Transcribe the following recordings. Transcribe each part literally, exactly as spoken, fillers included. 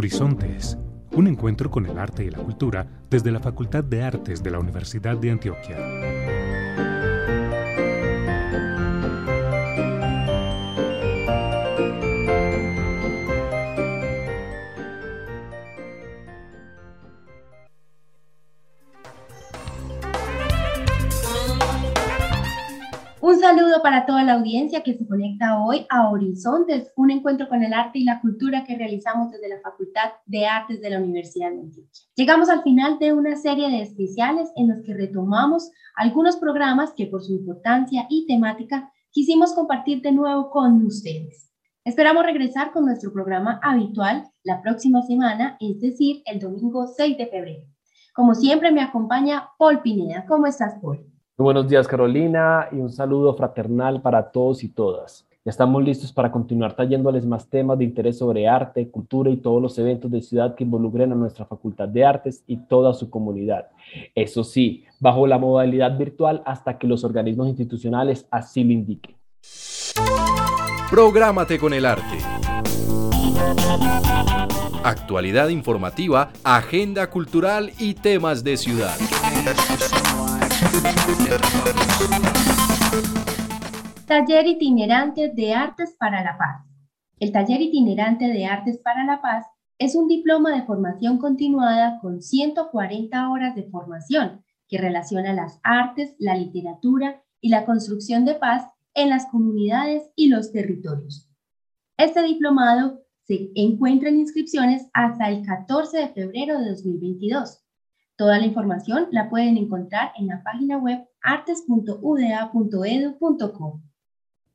Horizontes, un encuentro con el arte y la cultura desde la Facultad de Artes de la Universidad de Antioquia. Un saludo para toda la audiencia que se conecta hoy a Horizontes, un encuentro con el arte y la cultura que realizamos desde la Facultad de Artes de la Universidad de Antioquia. Llegamos al final de una serie de especiales en los que retomamos algunos programas que por su importancia y temática quisimos compartir de nuevo con ustedes. Esperamos regresar con nuestro programa habitual la próxima semana, es decir, el domingo seis de febrero. Como siempre me acompaña Paul Pineda. ¿Cómo estás, Paul? Muy buenos días, Carolina, y un saludo fraternal para todos y todas. Ya estamos listos para continuar trayéndoles más temas de interés sobre arte, cultura y todos los eventos de ciudad que involucren a nuestra Facultad de Artes y toda su comunidad. Eso sí, bajo la modalidad virtual hasta que los organismos institucionales así lo indiquen. Prográmate con el arte. Actualidad informativa, agenda cultural y temas de ciudad. Taller itinerante de Artes para la Paz. El taller itinerante de Artes para la Paz es un diploma de formación continuada con ciento cuarenta horas de formación que relaciona las artes, la literatura y la construcción de paz en las comunidades y los territorios. Este diplomado se encuentra en inscripciones hasta el catorce de febrero de dos mil veintidós. Toda la información la pueden encontrar en la página web artes punto u d a punto e d u punto co.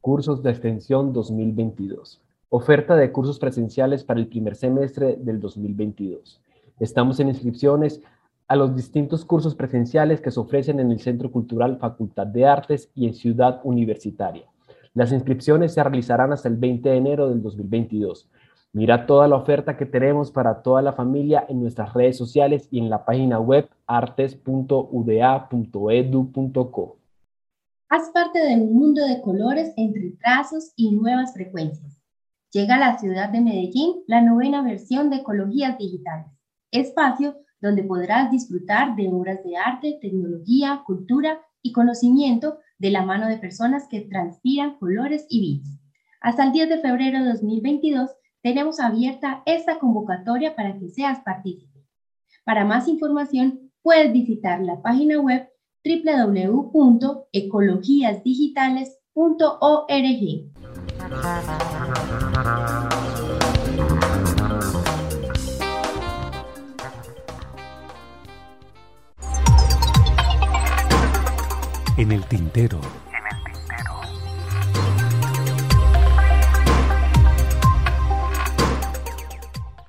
Cursos de extensión dos mil veintidós. Oferta de cursos presenciales para el primer semestre del dos mil veintidós. Estamos en inscripciones a los distintos cursos presenciales que se ofrecen en el Centro Cultural Facultad de Artes y en Ciudad Universitaria. Las inscripciones se realizarán hasta el veinte de enero del dos mil veintidós. Mira toda la oferta que tenemos para toda la familia en nuestras redes sociales y en la página web artes punto u d a punto e d u punto co. Haz parte de un mundo de colores entre trazos y nuevas frecuencias. Llega a la ciudad de Medellín la novena versión de Ecologías Digitales, espacio donde podrás disfrutar de obras de arte, tecnología, cultura y conocimiento de la mano de personas que transpiran colores y vidas. Hasta el diez de febrero de dos mil veintidós, tenemos abierta esta convocatoria para que seas partícipe. Para más información, puedes visitar la página web doble u doble u doble u punto ecologias digitales punto org. En el tintero.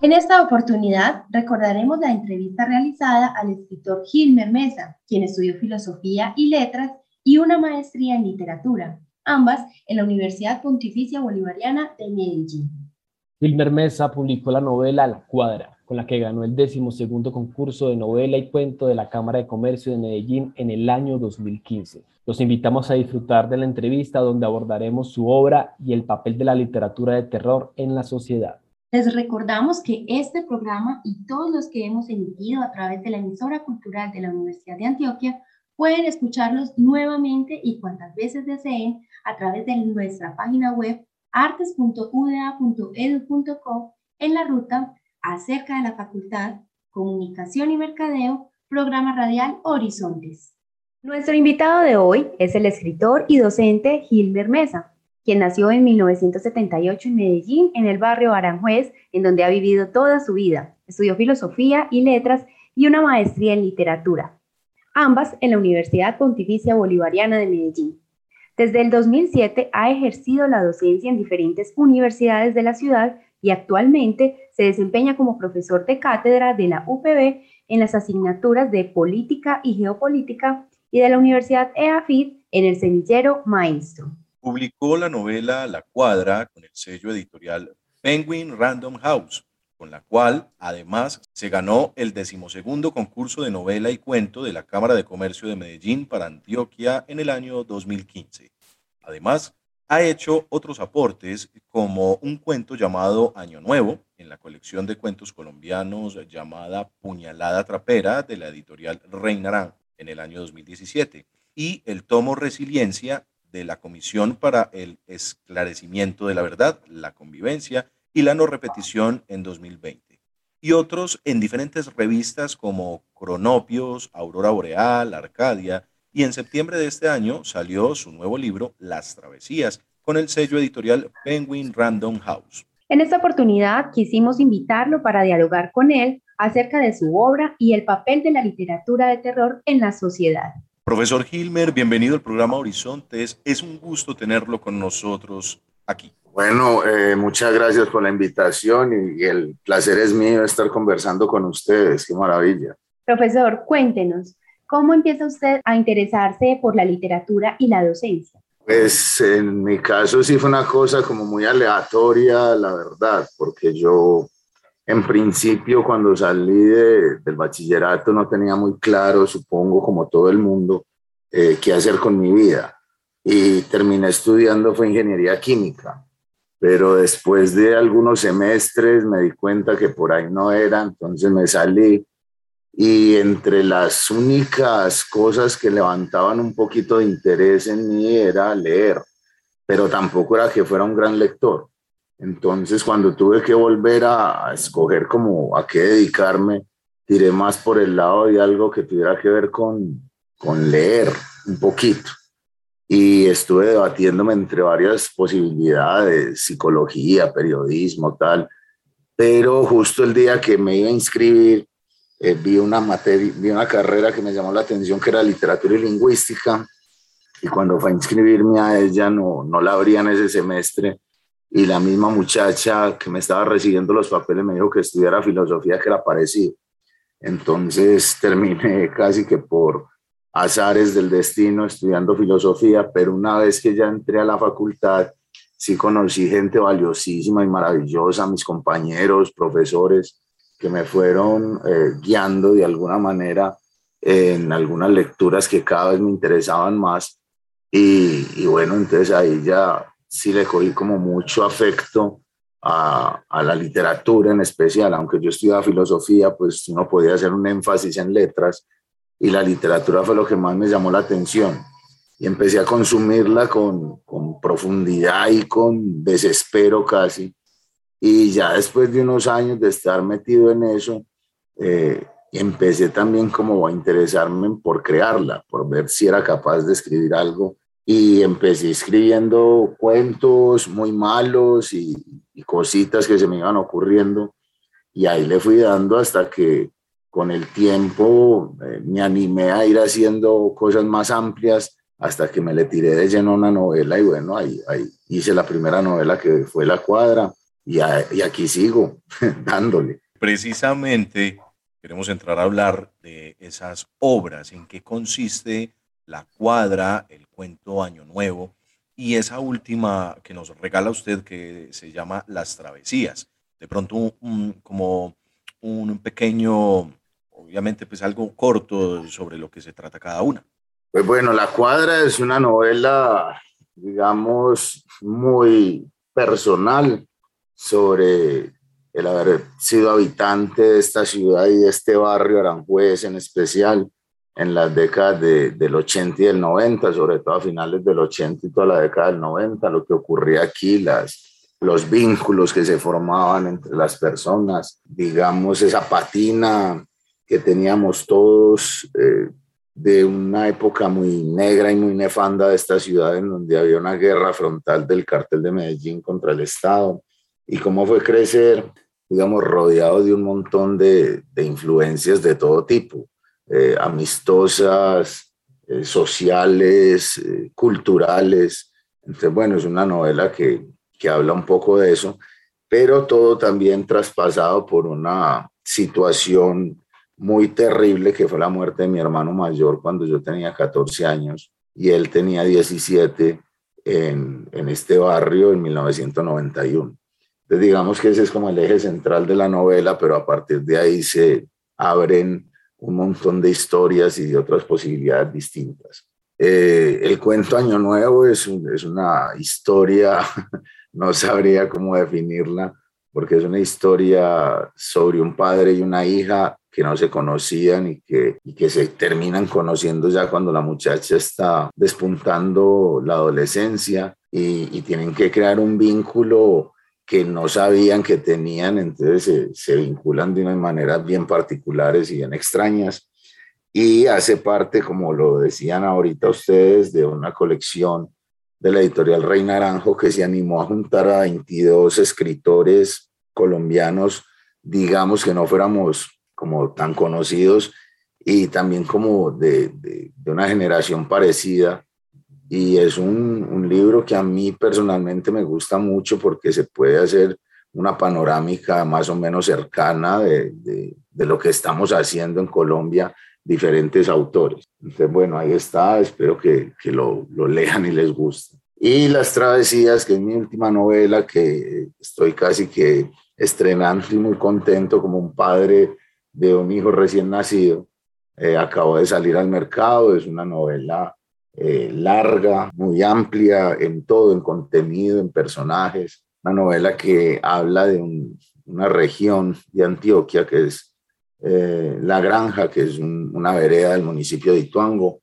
En esta oportunidad recordaremos la entrevista realizada al escritor Gilmer Mesa, quien estudió filosofía y letras y una maestría en literatura, ambas en la Universidad Pontificia Bolivariana de Medellín. Gilmer Mesa publicó la novela La Cuadra, con la que ganó el decimosegundo concurso de novela y cuento de la Cámara de Comercio de Medellín en el año dos mil quince. Los invitamos a disfrutar de la entrevista donde abordaremos su obra y el papel de la literatura de terror en la sociedad. Les recordamos que este programa y todos los que hemos emitido a través de la emisora cultural de la Universidad de Antioquia pueden escucharlos nuevamente y cuantas veces deseen a través de nuestra página web artes punto u d a punto e d u punto co en la ruta acerca de la Facultad, Comunicación y Mercadeo, programa radial Horizontes. Nuestro invitado de hoy es el escritor y docente Gilmer Mesa, quien nació en mil novecientos setenta y ocho en Medellín, en el barrio Aranjuez, en donde ha vivido toda su vida. Estudió filosofía y letras y una maestría en literatura, ambas en la Universidad Pontificia Bolivariana de Medellín. Desde el dos mil siete ha ejercido la docencia en diferentes universidades de la ciudad y actualmente se desempeña como profesor de cátedra de la U P B en las asignaturas de Política y Geopolítica y de la Universidad EAFIT en el Semillero Maestro. Publicó la novela La Cuadra con el sello editorial Penguin Random House, con la cual, además, se ganó el decimosegundo concurso de novela y cuento de la Cámara de Comercio de Medellín para Antioquia en el año dos mil quince. Además, ha hecho otros aportes como un cuento llamado Año Nuevo, en la colección de cuentos colombianos llamada Puñalada Trapera de la editorial Reinarán en el año dos mil diecisiete, y el tomo Resiliencia de la Comisión para el Esclarecimiento de la Verdad, la Convivencia y la No Repetición en dos mil veinte, y otros en diferentes revistas como Cronopios, Aurora Boreal, Arcadia, y en septiembre de este año salió su nuevo libro Las Travesías con el sello editorial Penguin Random House. En esta oportunidad quisimos invitarlo para dialogar con él acerca de su obra y el papel de la literatura de terror en la sociedad. Profesor Gilmer, bienvenido al programa Horizontes. Es un gusto tenerlo con nosotros aquí. Bueno, eh, muchas gracias por la invitación y, y el placer es mío estar conversando con ustedes. ¡Qué maravilla! Profesor, cuéntenos, ¿cómo empieza usted a interesarse por la literatura y la docencia? Pues en mi caso sí fue una cosa como muy aleatoria, la verdad, porque yo en principio cuando salí de, del bachillerato no tenía muy claro, supongo como todo el mundo, eh, qué hacer con mi vida. Y terminé estudiando fue ingeniería química, pero después de algunos semestres me di cuenta que por ahí no era, entonces me salí. Y entre las únicas cosas que levantaban un poquito de interés en mí era leer, pero tampoco era que fuera un gran lector. Entonces, cuando tuve que volver a, a escoger como a qué dedicarme, tiré más por el lado de algo que tuviera que ver con, con leer un poquito. Y estuve debatiéndome entre varias posibilidades, psicología, periodismo, tal. Pero justo el día que me iba a inscribir, Eh, vi una materia, vi una carrera que me llamó la atención, que era literatura y lingüística, y cuando fue a inscribirme a ella no, no la abrían ese semestre, y la misma muchacha que me estaba recibiendo los papeles me dijo que estudiara filosofía, que era parecido. Entonces terminé casi que por azares del destino estudiando filosofía, pero una vez que ya entré a la facultad, sí conocí gente valiosísima y maravillosa, mis compañeros, profesores, que me fueron eh, guiando de alguna manera en algunas lecturas que cada vez me interesaban más. Y, y bueno, entonces ahí ya sí le cogí como mucho afecto a, a la literatura en especial. Aunque yo estudiaba filosofía, pues uno podía hacer un énfasis en letras y la literatura fue lo que más me llamó la atención. Y empecé a consumirla con, con profundidad y con desespero casi. Y ya después de unos años de estar metido en eso, eh, empecé también como a interesarme por crearla, por ver si era capaz de escribir algo. Y empecé escribiendo cuentos muy malos y, y cositas que se me iban ocurriendo. Y ahí le fui dando hasta que con el tiempo eh, me animé a ir haciendo cosas más amplias hasta que me le tiré de lleno una novela. Y bueno, ahí, ahí hice la primera novela que fue La Cuadra. Y, a, y aquí sigo dándole. Precisamente queremos entrar a hablar de esas obras, en qué consiste La Cuadra, el cuento Año Nuevo y esa última que nos regala usted que se llama Las Travesías. De pronto un, un, como un pequeño, obviamente pues algo corto sobre lo que se trata cada una. Pues bueno, La Cuadra es una novela, digamos, muy personal, sobre el haber sido habitante de esta ciudad y de este barrio Aranjuez en especial en las décadas de, del ochenta y del noventa, sobre todo a finales del ochenta y toda la década del noventa, lo que ocurría aquí, las, los vínculos que se formaban entre las personas, digamos esa patina que teníamos todos eh, de una época muy negra y muy nefanda de esta ciudad en donde había una guerra frontal del cartel de Medellín contra el Estado. Y cómo fue crecer, digamos, rodeado de un montón de, de influencias de todo tipo, eh, amistosas, eh, sociales, eh, culturales. Entonces, bueno, es una novela que, que habla un poco de eso, pero todo también traspasado por una situación muy terrible que fue la muerte de mi hermano mayor cuando yo tenía catorce años y él tenía diecisiete en, en este barrio en mil novecientos noventa y uno. Entonces digamos que ese es como el eje central de la novela, pero a partir de ahí se abren un montón de historias y de otras posibilidades distintas. Eh, el cuento Año Nuevo es, un, es una historia, no sabría cómo definirla, porque es una historia sobre un padre y una hija que no se conocían y que, y que se terminan conociendo ya cuando la muchacha está despuntando la adolescencia y, y tienen que crear un vínculo que no sabían que tenían, entonces se, se vinculan de unas maneras bien particulares y bien extrañas. Y hace parte, como lo decían ahorita ustedes, de una colección de la editorial Reinarán, que se animó a juntar a veintidós escritores colombianos, digamos que no fuéramos como tan conocidos y también como de, de, de una generación parecida. Y es un, un libro que a mí personalmente me gusta mucho porque se puede hacer una panorámica más o menos cercana de, de, de lo que estamos haciendo en Colombia, diferentes autores. Entonces, bueno, ahí está, espero que, que lo, lo lean y les guste. Y Las Travesías, que es mi última novela, que estoy casi que estrenando y muy contento como un padre de un hijo recién nacido. Eh, acabo de salir al mercado, es una novela eh, larga, muy amplia en todo, en contenido, en personajes. Una novela que habla de un, una región de Antioquia que es Eh, La Granja, que es un, una vereda del municipio de Ituango,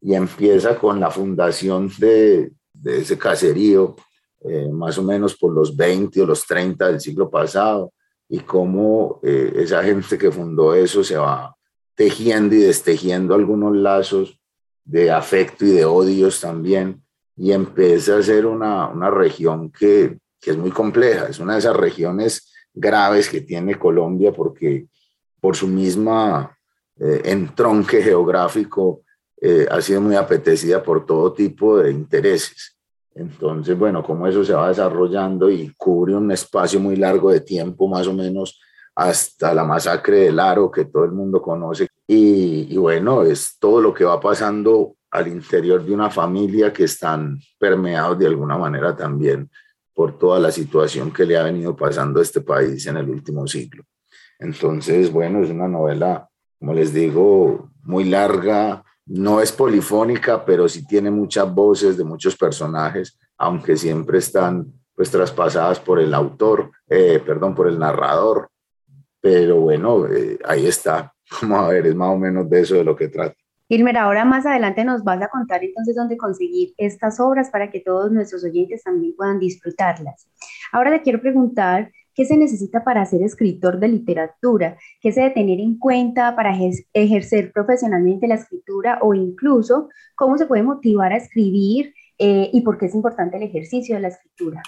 y empieza con la fundación de, de ese caserío, eh, más o menos por los veinte o los treinta del siglo pasado, y cómo eh, esa gente que fundó eso se va tejiendo y destejiendo algunos lazos de afecto y de odios también, y empieza a ser una, una región que, que es muy compleja, es una de esas regiones graves que tiene Colombia porque por su misma eh, entronque geográfico, eh, ha sido muy apetecida por todo tipo de intereses. Entonces, bueno, como eso se va desarrollando y cubre un espacio muy largo de tiempo, más o menos hasta la masacre del Aro, que todo el mundo conoce. Y, y bueno, es todo lo que va pasando al interior de una familia que están permeados de alguna manera también por toda la situación que le ha venido pasando a este país en el último siglo. Entonces, bueno, es una novela, como les digo, muy larga, no es polifónica, pero sí tiene muchas voces de muchos personajes, aunque siempre están pues traspasadas por el autor, eh, perdón, por el narrador. Pero bueno, eh, ahí está. Vamos a ver, es más o menos de eso de lo que trata. Gilmer, ahora más adelante nos vas a contar entonces dónde conseguir estas obras para que todos nuestros oyentes también puedan disfrutarlas. Ahora le quiero preguntar, ¿qué se necesita para ser escritor de literatura? ¿Qué se debe tener en cuenta para ejercer profesionalmente la escritura? O incluso, ¿cómo se puede motivar a escribir? Eh, ¿Y por qué es importante el ejercicio de la escritura?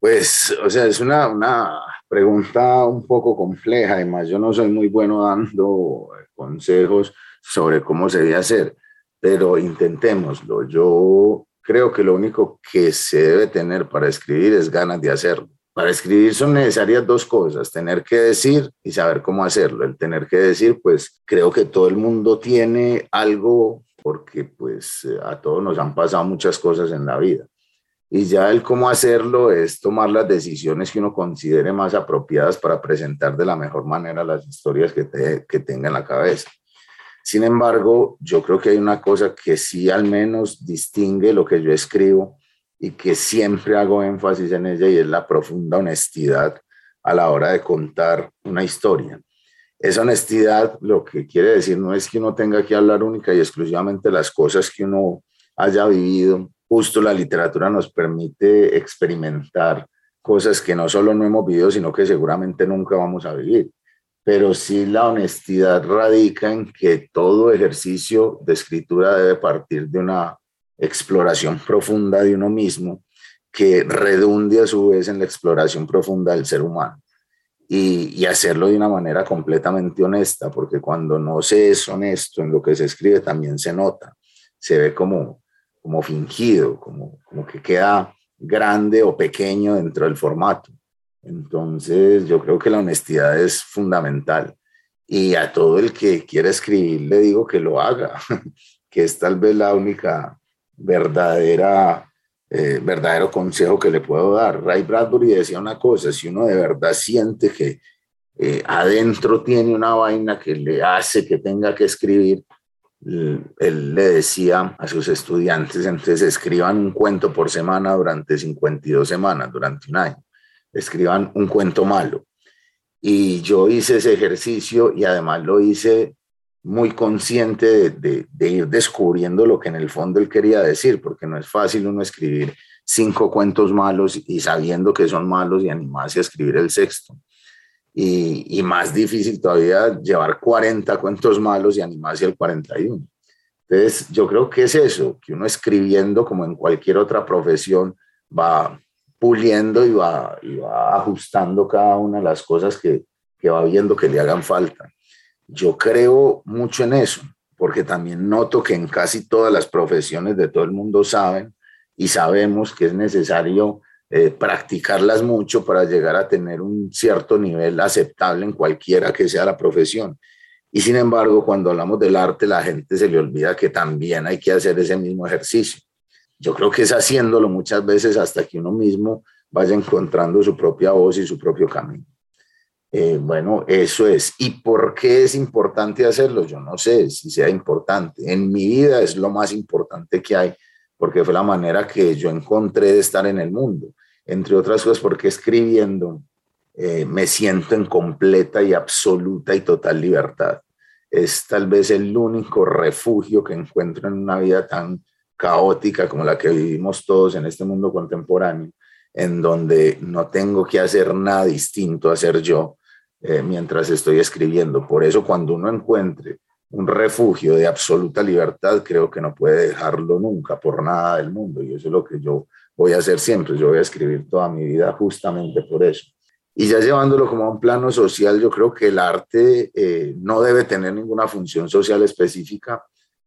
Pues, o sea, es una, una pregunta un poco compleja. Además, yo no soy muy bueno dando consejos sobre cómo se debe hacer, pero intentémoslo. Yo creo que lo único que se debe tener para escribir es ganas de hacerlo. Para escribir son necesarias dos cosas, tener que decir y saber cómo hacerlo. El tener que decir, pues creo que todo el mundo tiene algo porque pues a todos nos han pasado muchas cosas en la vida. Y ya el cómo hacerlo es tomar las decisiones que uno considere más apropiadas para presentar de la mejor manera las historias que, te, que tenga en la cabeza. Sin embargo, yo creo que hay una cosa que sí al menos distingue lo que yo escribo y que siempre hago énfasis en ella, y es la profunda honestidad a la hora de contar una historia. Esa honestidad lo que quiere decir no es que uno tenga que hablar única y exclusivamente las cosas que uno haya vivido. Justo la literatura nos permite experimentar cosas que no solo no hemos vivido, sino que seguramente nunca vamos a vivir. Pero sí la honestidad radica en que todo ejercicio de escritura debe partir de una exploración profunda de uno mismo que redunde a su vez en la exploración profunda del ser humano y, y hacerlo de una manera completamente honesta, porque cuando no se es honesto en lo que se escribe también se nota, se ve como, como fingido, como, como que queda grande o pequeño dentro del formato. Entonces yo creo que la honestidad es fundamental y a todo el que quiera escribir le digo que lo haga, que es tal vez la única verdadera, eh, verdadero consejo que le puedo dar. Ray Bradbury decía una cosa: si uno de verdad siente que eh, adentro tiene una vaina que le hace que tenga que escribir, él le decía a sus estudiantes, entonces escriban un cuento por semana durante cincuenta y dos semanas, durante un año, escriban un cuento malo. Y yo hice ese ejercicio y además lo hice muy consciente de, de, de ir descubriendo lo que en el fondo él quería decir, porque no es fácil uno escribir cinco cuentos malos y sabiendo que son malos y animarse a escribir el sexto. Y, y más difícil todavía llevar cuarenta cuentos malos y animarse al cuarenta y uno. Entonces yo creo que es eso, que uno escribiendo como en cualquier otra profesión va puliendo y va, y va ajustando cada una de las cosas que, que va viendo que le hagan falta. Yo creo mucho en eso, porque también noto que en casi todas las profesiones de todo el mundo saben y sabemos que es necesario Eh, practicarlas mucho para llegar a tener un cierto nivel aceptable en cualquiera que sea la profesión. Y sin embargo, cuando hablamos del arte, la gente se le olvida que también hay que hacer ese mismo ejercicio. Yo creo que es haciéndolo muchas veces hasta que uno mismo vaya encontrando su propia voz y su propio camino. Eh, bueno, eso es. ¿Y por qué es importante hacerlo? Yo no sé si sea importante. En mi vida es lo más importante que hay, porque fue la manera que yo encontré de estar en el mundo. Entre otras cosas, porque escribiendo eh, me siento en completa y absoluta y total libertad. Es tal vez el único refugio que encuentro en una vida tan caótica como la que vivimos todos en este mundo contemporáneo, en donde no tengo que hacer nada distinto a ser yo eh, mientras estoy escribiendo. Por eso, cuando uno encuentre un refugio de absoluta libertad, creo que no puede dejarlo nunca por nada del mundo. Y eso es lo que yo voy a hacer siempre. Yo voy a escribir toda mi vida justamente por eso. Y ya llevándolo como a un plano social, yo creo que el arte eh, no debe tener ninguna función social específica,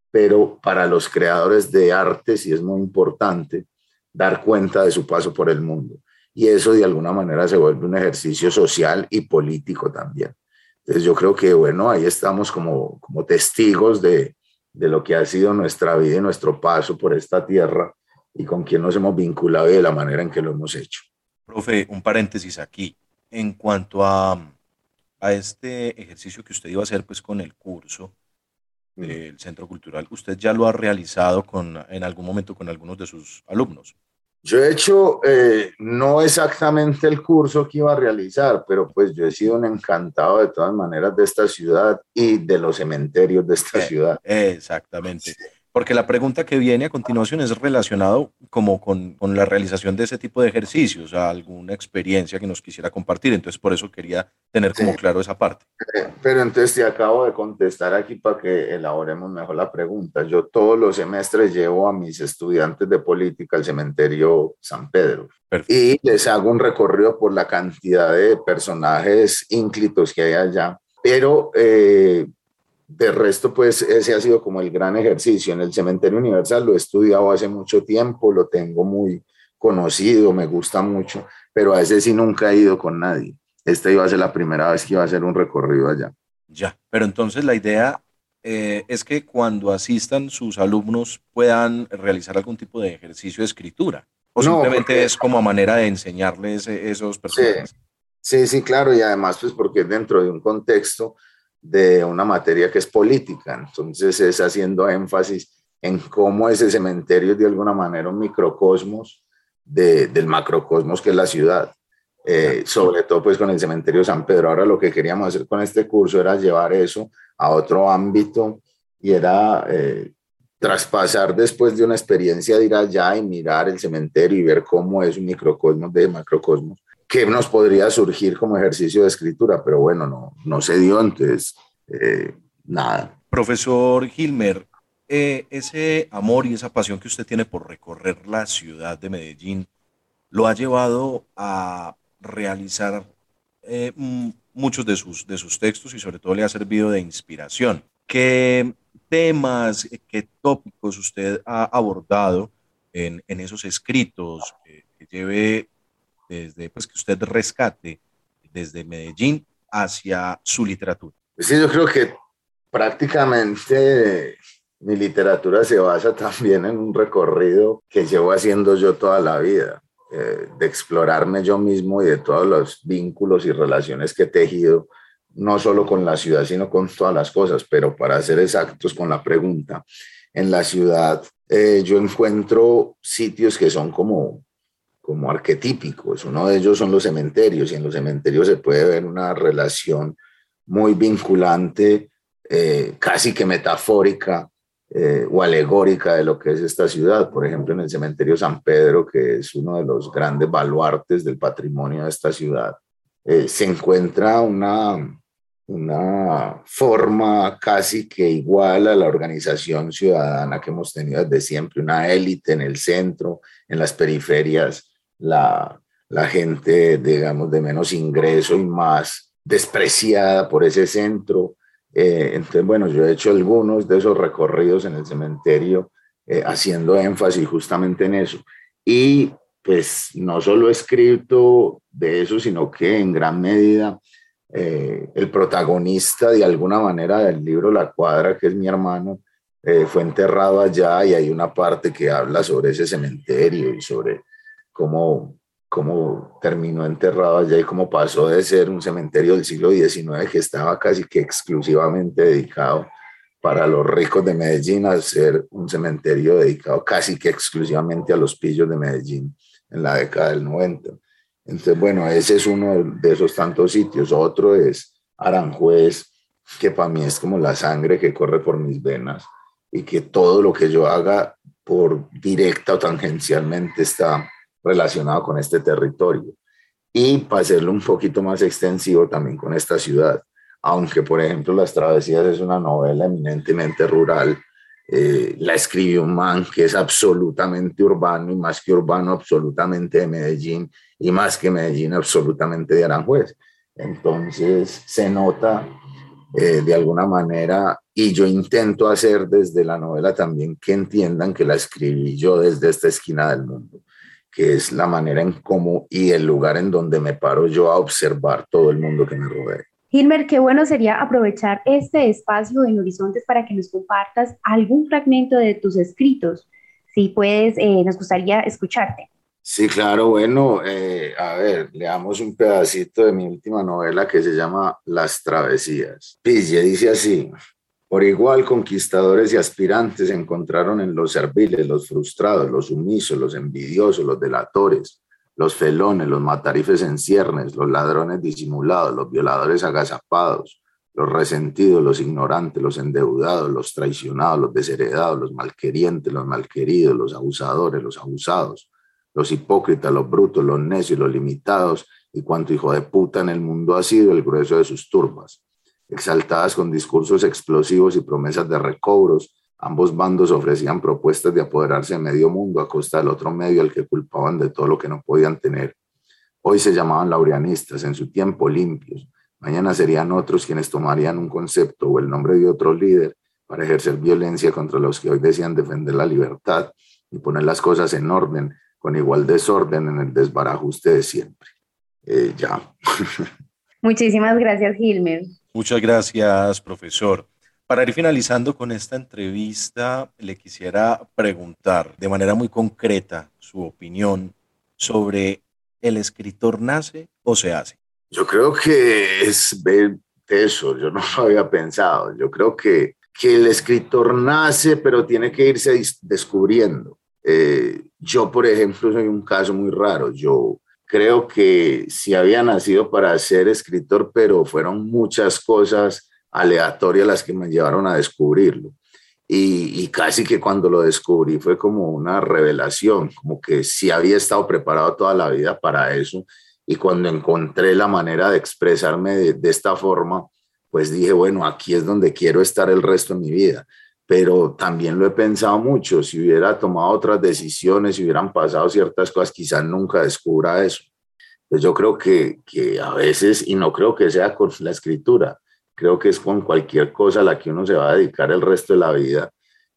pero para los creadores de arte sí es muy importante dar cuenta de su paso por el mundo. Y eso de alguna manera se vuelve un ejercicio social y político también. Entonces yo creo que, bueno, ahí estamos como, como testigos de, de lo que ha sido nuestra vida y nuestro paso por esta tierra y con quién nos hemos vinculado y de la manera en que lo hemos hecho. Profe, un paréntesis aquí. En cuanto a, a este ejercicio que usted iba a hacer pues, con el curso del Centro Cultural, ¿usted ya lo ha realizado con, en algún momento con algunos de sus alumnos? Yo he hecho, eh, no exactamente el curso que iba a realizar, pero pues yo he sido un encantado de todas maneras de esta ciudad y de los cementerios de esta eh, ciudad. Exactamente, sí. Porque la pregunta que viene a continuación es relacionado como con, con la realización de ese tipo de ejercicios, a alguna experiencia que nos quisiera compartir, entonces por eso quería tener como sí. Claro esa parte. Eh, pero entonces te acabo de contestar aquí para que elaboremos mejor la pregunta. Yo todos los semestres llevo a mis estudiantes de política al cementerio San Pedro. Perfecto. Y les hago un recorrido por la cantidad de personajes ínclitos que hay allá, pero eh, de resto, pues ese ha sido como el gran ejercicio. En el Cementerio Universal lo he estudiado hace mucho tiempo, lo tengo muy conocido, me gusta mucho, pero a ese sí nunca he ido con nadie. Esta iba a ser la primera vez que iba a hacer un recorrido allá. Ya, pero entonces la idea eh, es que cuando asistan sus alumnos puedan realizar algún tipo de ejercicio de escritura, o no, simplemente porque es como manera de enseñarles esos personajes. Sí, sí, sí, claro, y además pues porque es dentro de un contexto de una materia que es política, entonces es haciendo énfasis en cómo ese cementerio es de alguna manera un microcosmos de, del macrocosmos que es la ciudad, eh, sobre todo pues con el cementerio San Pedro. Ahora lo que queríamos hacer con este curso era llevar eso a otro ámbito y era eh, traspasar después de una experiencia de ir allá y mirar el cementerio y ver cómo es un microcosmos de macrocosmos, que nos podría surgir como ejercicio de escritura, pero bueno, no, no se dio, entonces eh, nada. Profesor Gilmer, eh, ese amor y esa pasión que usted tiene por recorrer la ciudad de Medellín, lo ha llevado a realizar eh, muchos de sus, de sus textos y sobre todo le ha servido de inspiración. ¿Qué temas, qué tópicos usted ha abordado en, en esos escritos eh, que lleve desde pues, que usted rescate desde Medellín hacia su literatura? Sí, yo creo que prácticamente mi literatura se basa también en un recorrido que llevo haciendo yo toda la vida, eh, de explorarme yo mismo y de todos los vínculos y relaciones que he tejido no solo con la ciudad, sino con todas las cosas, pero para ser exactos con la pregunta, en la ciudad eh, yo encuentro sitios que son como, como arquetípicos. Uno de ellos son los cementerios, y en los cementerios se puede ver una relación muy vinculante, eh, casi que metafórica eh, o alegórica de lo que es esta ciudad. Por ejemplo, en el cementerio San Pedro, que es uno de los grandes baluartes del patrimonio de esta ciudad, eh, se encuentra una... una forma casi que igual a la organización ciudadana que hemos tenido desde siempre, una élite en el centro, en las periferias, la, la gente, digamos, de menos ingreso y más despreciada por ese centro. Eh, entonces, bueno, yo he hecho algunos de esos recorridos en el cementerio, eh, haciendo énfasis justamente en eso. Y pues no solo he escrito de eso, sino que en gran medida... Eh, el protagonista de alguna manera del libro La Cuadra, que es mi hermano, eh, fue enterrado allá, y hay una parte que habla sobre ese cementerio y sobre cómo, cómo terminó enterrado allá y cómo pasó de ser un cementerio del siglo diecinueve que estaba casi que exclusivamente dedicado para los ricos de Medellín a ser un cementerio dedicado casi que exclusivamente a los pillos de Medellín en la década del noventa. Entonces, bueno, ese es uno de esos tantos sitios. Otro es Aranjuez, que para mí es como la sangre que corre por mis venas, y que todo lo que yo haga por directa o tangencialmente está relacionado con este territorio. Y para hacerlo un poquito más extensivo también con esta ciudad, aunque por ejemplo Las Travesías es una novela eminentemente rural, eh, la escribió un man que es absolutamente urbano, y más que urbano, absolutamente de Medellín, y más que Medellín, absolutamente de Aranjuez. Entonces se nota eh, de alguna manera, y yo intento hacer desde la novela también que entiendan que la escribí yo desde esta esquina del mundo, que es la manera en cómo y el lugar en donde me paro yo a observar todo el mundo que me rodea. Gilmer, qué bueno sería aprovechar este espacio en Horizontes para que nos compartas algún fragmento de tus escritos. Si puedes, eh, nos gustaría escucharte. Sí, claro, bueno, eh, a ver, leamos un pedacito de mi última novela que se llama Las Travesías. Pille dice así: por igual conquistadores y aspirantes encontraron en los serviles, los frustrados, los sumisos, los envidiosos, los delatores, los felones, los matarifes en ciernes, los ladrones disimulados, los violadores agazapados, los resentidos, los ignorantes, los endeudados, los traicionados, los desheredados, los malquerientes, los malqueridos, los abusadores, los abusados, los hipócritas, los brutos, los necios, los limitados, y cuanto hijo de puta en el mundo ha sido el grueso de sus turbas. Exaltadas con discursos explosivos y promesas de recobros, ambos bandos ofrecían propuestas de apoderarse de medio mundo a costa del otro medio, al que culpaban de todo lo que no podían tener. Hoy se llamaban laureanistas, en su tiempo limpios. Mañana serían otros quienes tomarían un concepto o el nombre de otro líder para ejercer violencia contra los que hoy decían defender la libertad y poner las cosas en orden, con igual desorden en el desbarajuste de siempre. Eh, ya. Muchísimas gracias, Gilmer. Muchas gracias, profesor. Para ir finalizando con esta entrevista, le quisiera preguntar de manera muy concreta su opinión sobre ¿el escritor nace o se hace? Yo creo que es eso, yo no lo había pensado. Yo creo que, que el escritor nace, pero tiene que irse descubriendo. Eh, yo, por ejemplo, soy un caso muy raro. Yo creo que sí había nacido para ser escritor, pero fueron muchas cosas aleatorias las que me llevaron a descubrirlo. Y, y casi que cuando lo descubrí fue como una revelación, como que sí había estado preparado toda la vida para eso. Y cuando encontré la manera de expresarme de, de esta forma, pues dije, bueno, aquí es donde quiero estar el resto de mi vida. Pero también lo he pensado mucho, si hubiera tomado otras decisiones, si hubieran pasado ciertas cosas, quizás nunca descubra eso. Pues yo creo que, que a veces, y no creo que sea con la escritura, creo que es con cualquier cosa a la que uno se va a dedicar el resto de la vida.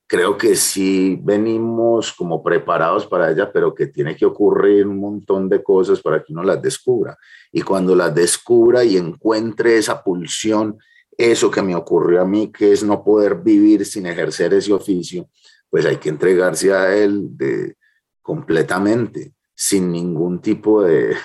Creo que sí venimos como preparados para ella, pero que tiene que ocurrir un montón de cosas para que uno las descubra. Y cuando las descubra y encuentre esa pulsión, eso que me ocurrió a mí, que es no poder vivir sin ejercer ese oficio, pues hay que entregarse a él de, completamente, sin ningún tipo de,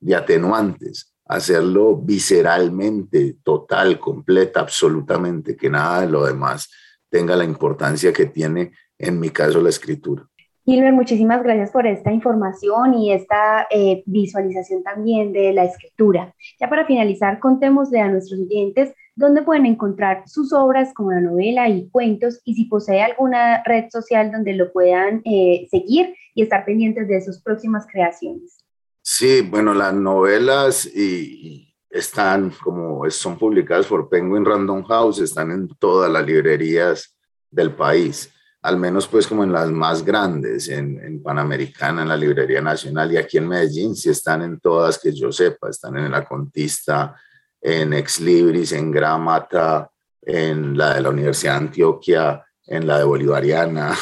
de atenuantes. hacerlo visceralmente, total, completa, absolutamente, que nada de lo demás tenga la importancia que tiene, en mi caso, la escritura. Gilmer, muchísimas gracias por esta información y esta eh, visualización también de la escritura. Ya para finalizar, contémosle a nuestros oyentes dónde pueden encontrar sus obras como la novela y cuentos, y si posee alguna red social donde lo puedan eh, seguir y estar pendientes de sus próximas creaciones. Sí, bueno, las novelas y, y están como son publicadas por Penguin Random House, están en todas las librerías del país, al menos pues como en las más grandes, en, en Panamericana, en la Librería Nacional, y aquí en Medellín sí están en todas que yo sepa, están en La Contista, en Ex Libris, en Gramata, en la de la Universidad de Antioquia, en la de Bolivariana,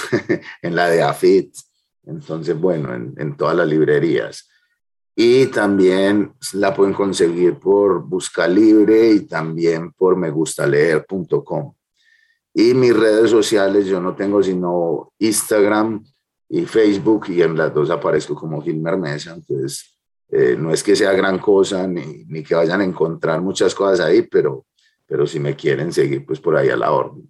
en la de EAFIT, entonces bueno, en, en todas las librerías. Y también la pueden conseguir por Busca Libre y también por me gusta leer punto com. Y mis redes sociales, yo no tengo sino Instagram y Facebook, y en las dos aparezco como Gilmer Mesa. Entonces, eh, no es que sea gran cosa, ni, ni que vayan a encontrar muchas cosas ahí, pero, pero si me quieren seguir, pues por ahí a la orden.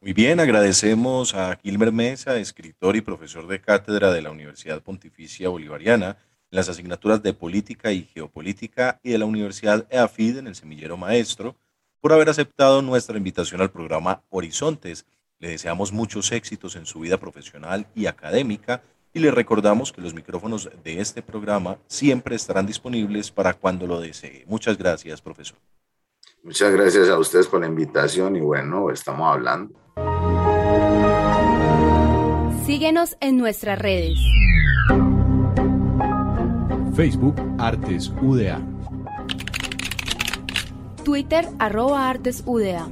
Muy bien, agradecemos a Gilmer Mesa, escritor y profesor de cátedra de la Universidad Pontificia Bolivariana, en las asignaturas de Política y Geopolítica, y de la Universidad EAFIT en el Semillero Maestro, por haber aceptado nuestra invitación al programa Horizontes. Le deseamos muchos éxitos en su vida profesional y académica, y le recordamos que los micrófonos de este programa siempre estarán disponibles para cuando lo desee. Muchas gracias, profesor. Muchas gracias a ustedes por la invitación y bueno, estamos hablando. Síguenos en nuestras redes. Facebook Artes U D A. Twitter, arroba Artes U D A.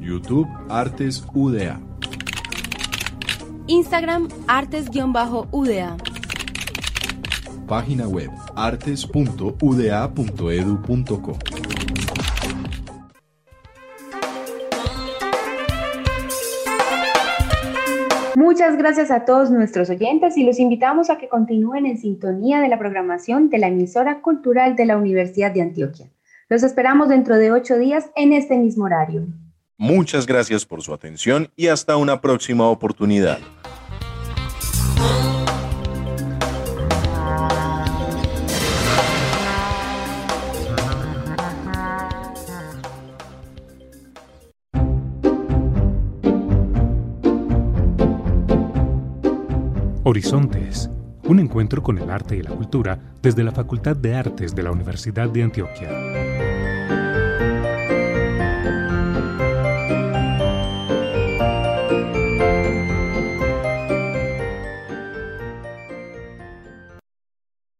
YouTube, Artes U D A. Instagram, Artes-U D A. Página web, artes punto u d a punto e d u punto co. Muchas gracias a todos nuestros oyentes y los invitamos a que continúen en sintonía de la programación de la emisora cultural de la Universidad de Antioquia. Los esperamos dentro de ocho días en este mismo horario. Muchas gracias por su atención y hasta una próxima oportunidad. Horizontes, un encuentro con el arte y la cultura desde la Facultad de Artes de la Universidad de Antioquia.